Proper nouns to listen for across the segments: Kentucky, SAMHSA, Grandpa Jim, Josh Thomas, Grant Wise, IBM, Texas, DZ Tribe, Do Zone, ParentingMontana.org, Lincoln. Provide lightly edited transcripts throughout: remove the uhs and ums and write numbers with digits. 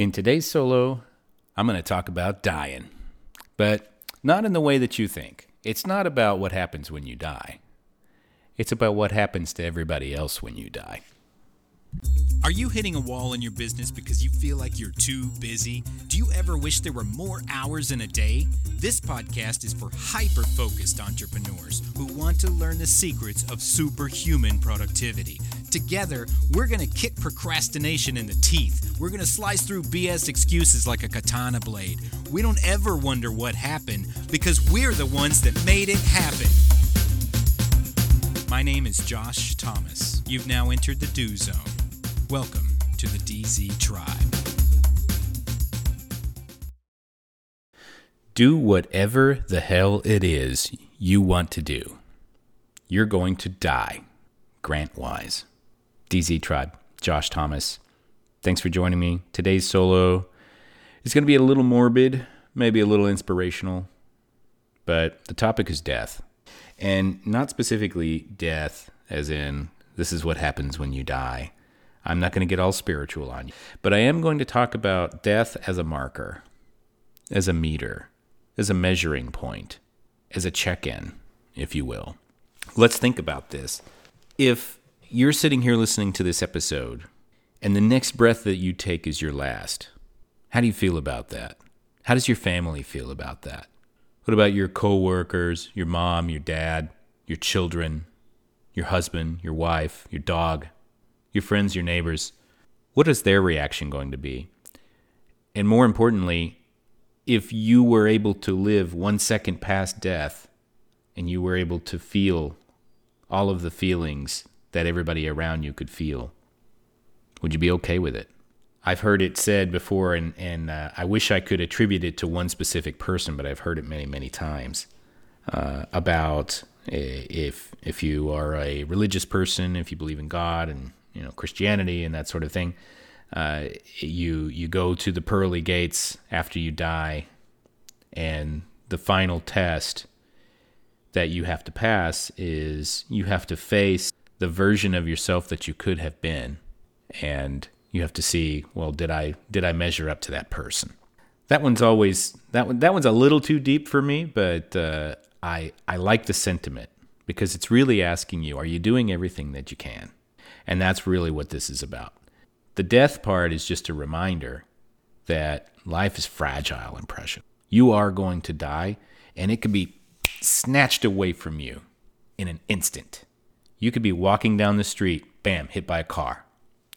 In today's solo, I'm going to talk about dying, but not in the way that you think. It's not about what happens when you die. It's about what happens to everybody else when you die. Are you hitting a wall in your business because you feel like you're too busy? Do you ever wish there were more hours in a day? This podcast is for hyper-focused entrepreneurs who want to learn the secrets of superhuman productivity. Together, we're going to kick procrastination in the teeth. We're going to slice through BS excuses like a katana blade. We don't ever wonder what happened because we're the ones that made it happen. My name is Josh Thomas. You've now entered the Do Zone. Welcome to the DZ Tribe. Do whatever the hell it is you want to do. You're going to die. Grant Wise. DZ Tribe. Josh Thomas. Thanks for joining me. Today's solo is going to be a little morbid, maybe a little inspirational, but the topic is death. And not specifically death, as in, this is what happens when you die. I'm not going to get all spiritual on you. But I am going to talk about death as a marker, as a meter, as a measuring point, as a check-in, if you will. Let's think about this. If you're sitting here listening to this episode, and the next breath that you take is your last, how do you feel about that? How does your family feel about that? What about your coworkers, your mom, your dad, your children, your husband, your wife, your dog, your friends, your neighbors? What is their reaction going to be? And more importantly, if you were able to live 1 second past death and you were able to feel all of the feelings that everybody around you could feel, would you be okay with it? I've heard it said before, and I wish I could attribute it to one specific person, but I've heard it many, many times, about if you are a religious person, if you believe in God and, you know, Christianity and that sort of thing, you go to the pearly gates after you die, and the final test that you have to pass is you have to face the version of yourself that you could have been, and you have to see, well, did I measure up to that person? That one's a little too deep for me, but I like the sentiment because it's really asking you, are you doing everything that you can? And that's really what this is about. The death part is just a reminder that life is fragile and precious. You are going to die, and it could be snatched away from you in an instant. You could be walking down the street, bam, hit by a car.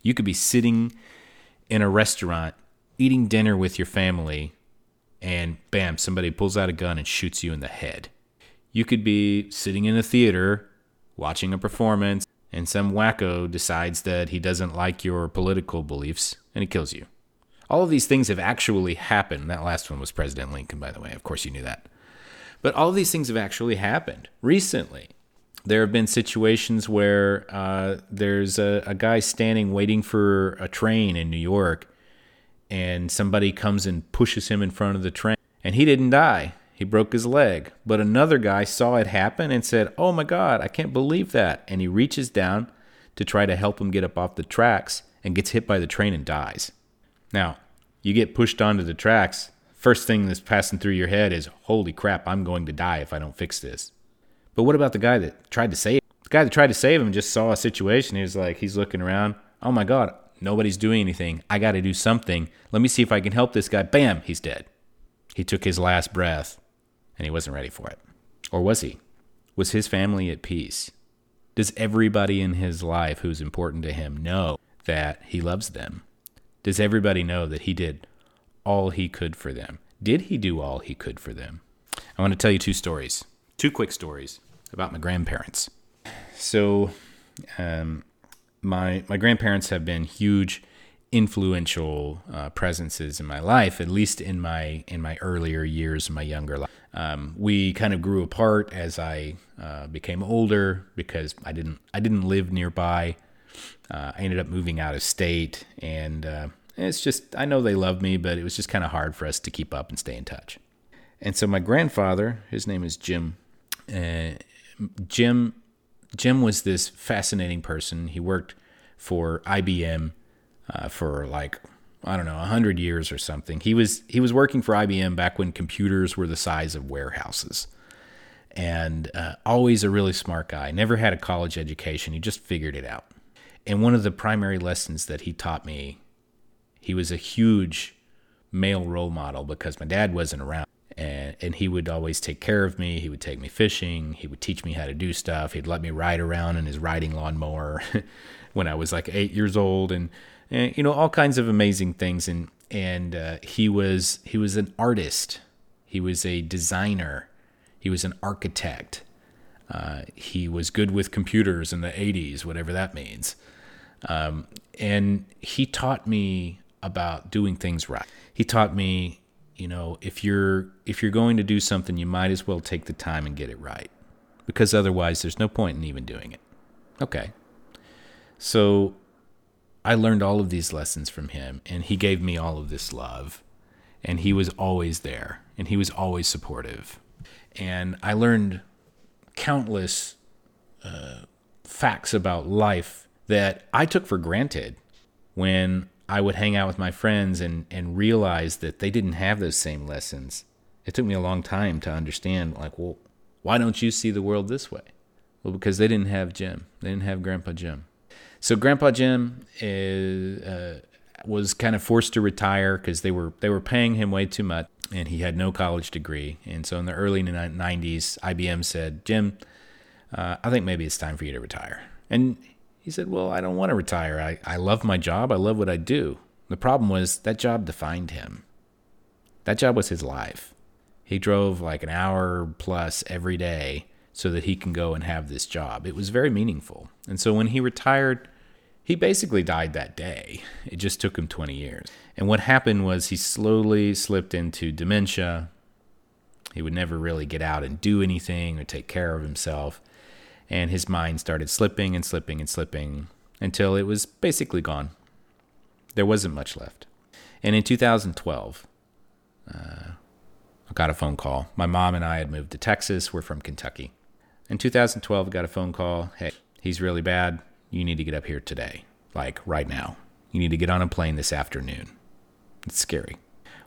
You could be sitting in a restaurant, eating dinner with your family, and bam, somebody pulls out a gun and shoots you in the head. You could be sitting in a theater, watching a performance, and some wacko decides that he doesn't like your political beliefs, and he kills you. All of these things have actually happened. That last one was President Lincoln, by the way. Of course you knew that. But all of these things have actually happened recently. There have been situations where there's a guy standing waiting for a train in New York, and somebody comes and pushes him in front of the train, and he didn't die. He broke his leg. But another guy saw it happen and said, oh my God, I can't believe that. And he reaches down to try to help him get up off the tracks and gets hit by the train and dies. Now, you get pushed onto the tracks. First thing that's passing through your head is, holy crap, I'm going to die if I don't fix this. But what about the guy that tried to save him? The guy that tried to save him just saw a situation. He was like, he's looking around. Oh my God, nobody's doing anything. I got to do something. Let me see if I can help this guy. Bam, he's dead. He took his last breath, and he wasn't ready for it. Or was he? Was his family at peace? Does everybody in his life who's important to him know that he loves them? Does everybody know that he did all he could for them? Did he do all he could for them? I want to tell you two stories. Two quick stories about my grandparents. So my grandparents have been huge, influential presences in my life, at least in my earlier years, my younger life. We kind of grew apart as I became older because I didn't live nearby. I ended up moving out of state, and it's just, I know they love me, but it was just kind of hard for us to keep up and stay in touch. And so my grandfather, his name is Jim. Jim was this fascinating person. He worked for IBM for like I don't know, 100 years or something. He was working for IBM back when computers were the size of warehouses, and always a really smart guy. Never had a college education. He just figured it out. And one of the primary lessons that he taught me, he was a huge male role model because my dad wasn't around. And he would always take care of me. He would take me fishing. He would teach me how to do stuff. He'd let me ride around in his riding lawnmower when I was like 8 years old, and you know, all kinds of amazing things. And he was an artist. He was a designer. He was an architect. He was good with computers in the 80s, whatever that means. And he taught me about doing things right. He taught me, you know, if you're going to do something, you might as well take the time and get it right, because otherwise there's no point in even doing it. Okay. So I learned all of these lessons from him, and he gave me all of this love, and he was always there, and he was always supportive. And I learned countless facts about life that I took for granted when I would hang out with my friends and realize that they didn't have those same lessons. It took me a long time to understand, like, well, why don't you see the world this way? Well, because they didn't have Jim. They didn't have Grandpa Jim. So Grandpa Jim was kind of forced to retire because they were paying him way too much. And he had no college degree. And so in the early 90s, IBM said, Jim, I think maybe it's time for you to retire. And he said, well, I don't want to retire. I love my job. I love what I do. The problem was that job defined him. That job was his life. He drove like an hour plus every day so that he can go and have this job. It was very meaningful. And so when he retired, he basically died that day. It just took him 20 years. And what happened was he slowly slipped into dementia. He would never really get out and do anything or take care of himself. And his mind started slipping and slipping and slipping until it was basically gone. There wasn't much left. And in 2012, I got a phone call. My mom and I had moved to Texas. We're from Kentucky. In 2012, I got a phone call. Hey, he's really bad. You need to get up here today, like right now. You need to get on a plane this afternoon. It's scary.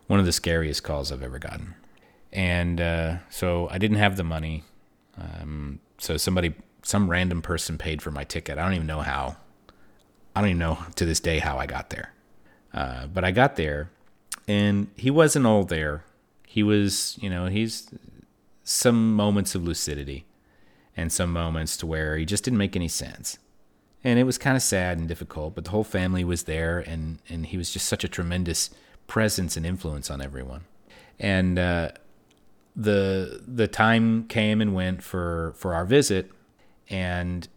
One of the scariest calls I've ever gotten. And so I didn't have the money. So some random person paid for my ticket. I don't even know how. I don't even know to this day how I got there. But I got there, and he wasn't all there. He was, you know, he's some moments of lucidity and some moments to where he just didn't make any sense. And it was kind of sad and difficult, but the whole family was there, and he was just such a tremendous presence and influence on everyone. And the time came and went for our visit, and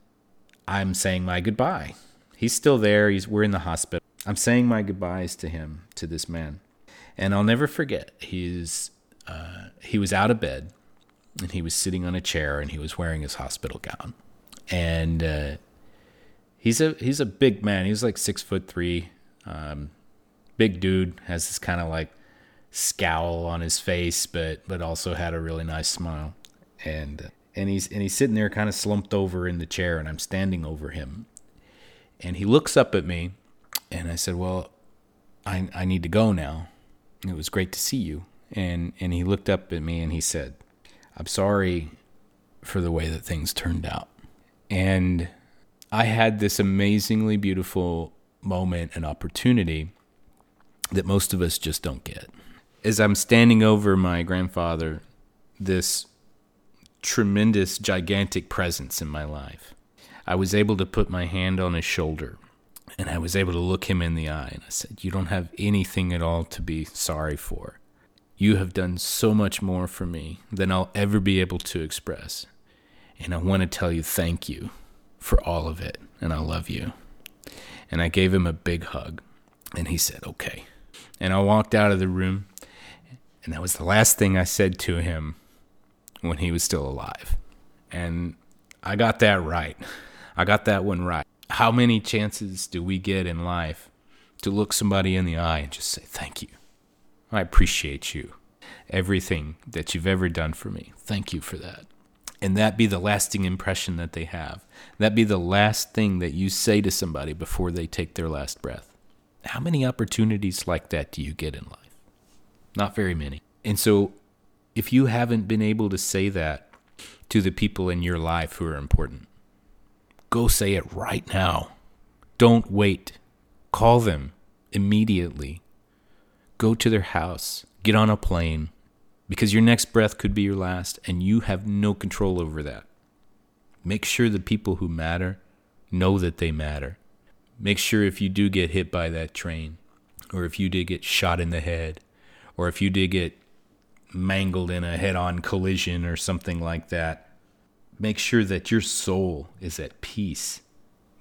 I'm saying my goodbye. He's still there. We're in the hospital. I'm saying my goodbyes to him, to this man. And I'll never forget, he was out of bed, and he was sitting on a chair, and he was wearing his hospital gown. And He's a big man. He was like 6'3", big dude, has this kind of like scowl on his face, but also had a really nice smile. And he's sitting there kind of slumped over in the chair, and I'm standing over him. And he looks up at me, and I said, well, I need to go now. It was great to see you. And he looked up at me, and he said, I'm sorry for the way that things turned out. And I had this amazingly beautiful moment and opportunity that most of us just don't get. As I'm standing over my grandfather, this tremendous, gigantic presence in my life, I was able to put my hand on his shoulder, and I was able to look him in the eye, and I said, you don't have anything at all to be sorry for. You have done so much more for me than I'll ever be able to express, and I want to tell you thank you for all of it, and I love you. And I gave him a big hug, and he said, okay. And I walked out of the room, and that was the last thing I said to him when he was still alive. And I got that right. I got that one right. How many chances do we get in life to look somebody in the eye and just say, thank you. I appreciate you. Everything that you've ever done for me, thank you for that. And that be the lasting impression that they have. That be the last thing that you say to somebody before they take their last breath. How many opportunities like that do you get in life? Not very many. And so if you haven't been able to say that to the people in your life who are important, go say it right now. Don't wait. Call them immediately. Go to their house. Get on a plane, because your next breath could be your last, and you have no control over that. Make sure the people who matter know that they matter. Make sure if you do get hit by that train, or if you did get shot in the head, or if you did get mangled in a head-on collision or something like that, make sure that your soul is at peace,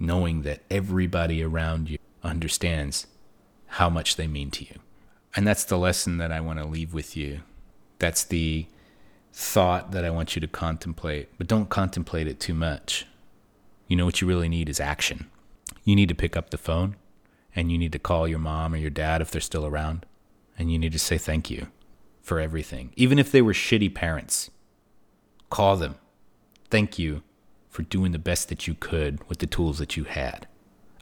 knowing that everybody around you understands how much they mean to you. And that's the lesson that I want to leave with you. That's the thought that I want you to contemplate. But don't contemplate it too much. You know, what you really need is action. You need to pick up the phone, and you need to call your mom or your dad if they're still around. And you need to say thank you for everything. Even if they were shitty parents, call them. Thank you for doing the best that you could with the tools that you had.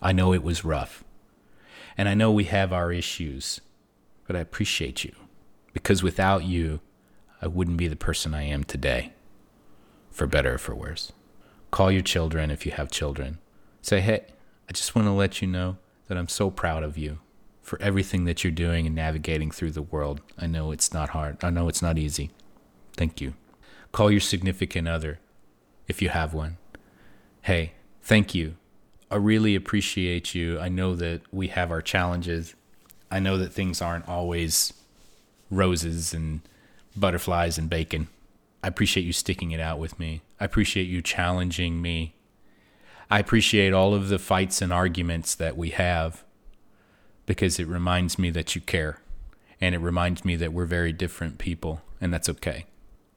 I know it was rough. And I know we have our issues, but I appreciate you, because without you, I wouldn't be the person I am today, for better or for worse. Call your children if you have children. Say, hey, I just want to let you know that I'm so proud of you for everything that you're doing and navigating through the world. I know it's not hard. I know it's not easy. Thank you. Call your significant other if you have one. Hey, thank you. I really appreciate you. I know that we have our challenges. I know that things aren't always roses and butterflies and bacon. I appreciate you sticking it out with me. I appreciate you challenging me. I appreciate all of the fights and arguments that we have, because it reminds me that you care, and it reminds me that we're very different people, and that's okay.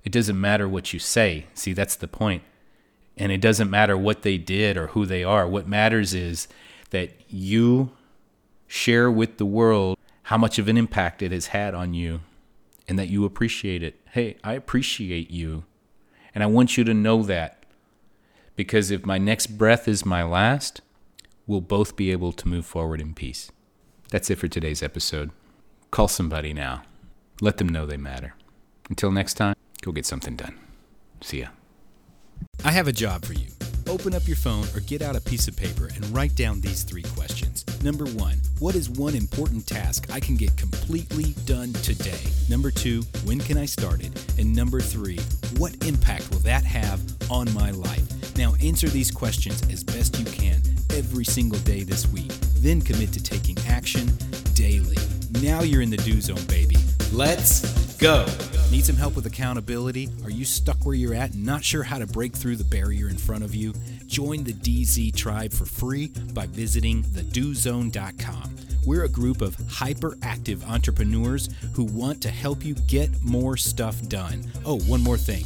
It doesn't matter what you say. See, that's the point. And it doesn't matter what they did or who they are. What matters is that you share with the world how much of an impact it has had on you, and that you appreciate it. Hey, I appreciate you, and I want you to know that, because if my next breath is my last, we'll both be able to move forward in peace. That's it for today's episode. Call somebody now. Let them know they matter. Until next time, go get something done. See ya. I have a job for you. Open up your phone or get out a piece of paper and write down these 3 questions. Number 1, what is one important task I can get completely done today? Number 2, when can I start it? And number 3, what impact will that have on my life? Now answer these questions as best you can every single day this week. Then commit to taking action daily. Now you're in the Do Zone, baby. Let's go. Need some help with accountability? Are you stuck where you're at and not sure how to break through the barrier in front of you? Join the DZ Tribe for free by visiting thedozone.com. We're a group of hyperactive entrepreneurs who want to help you get more stuff done. Oh, one more thing.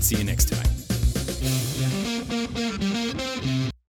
See you next time.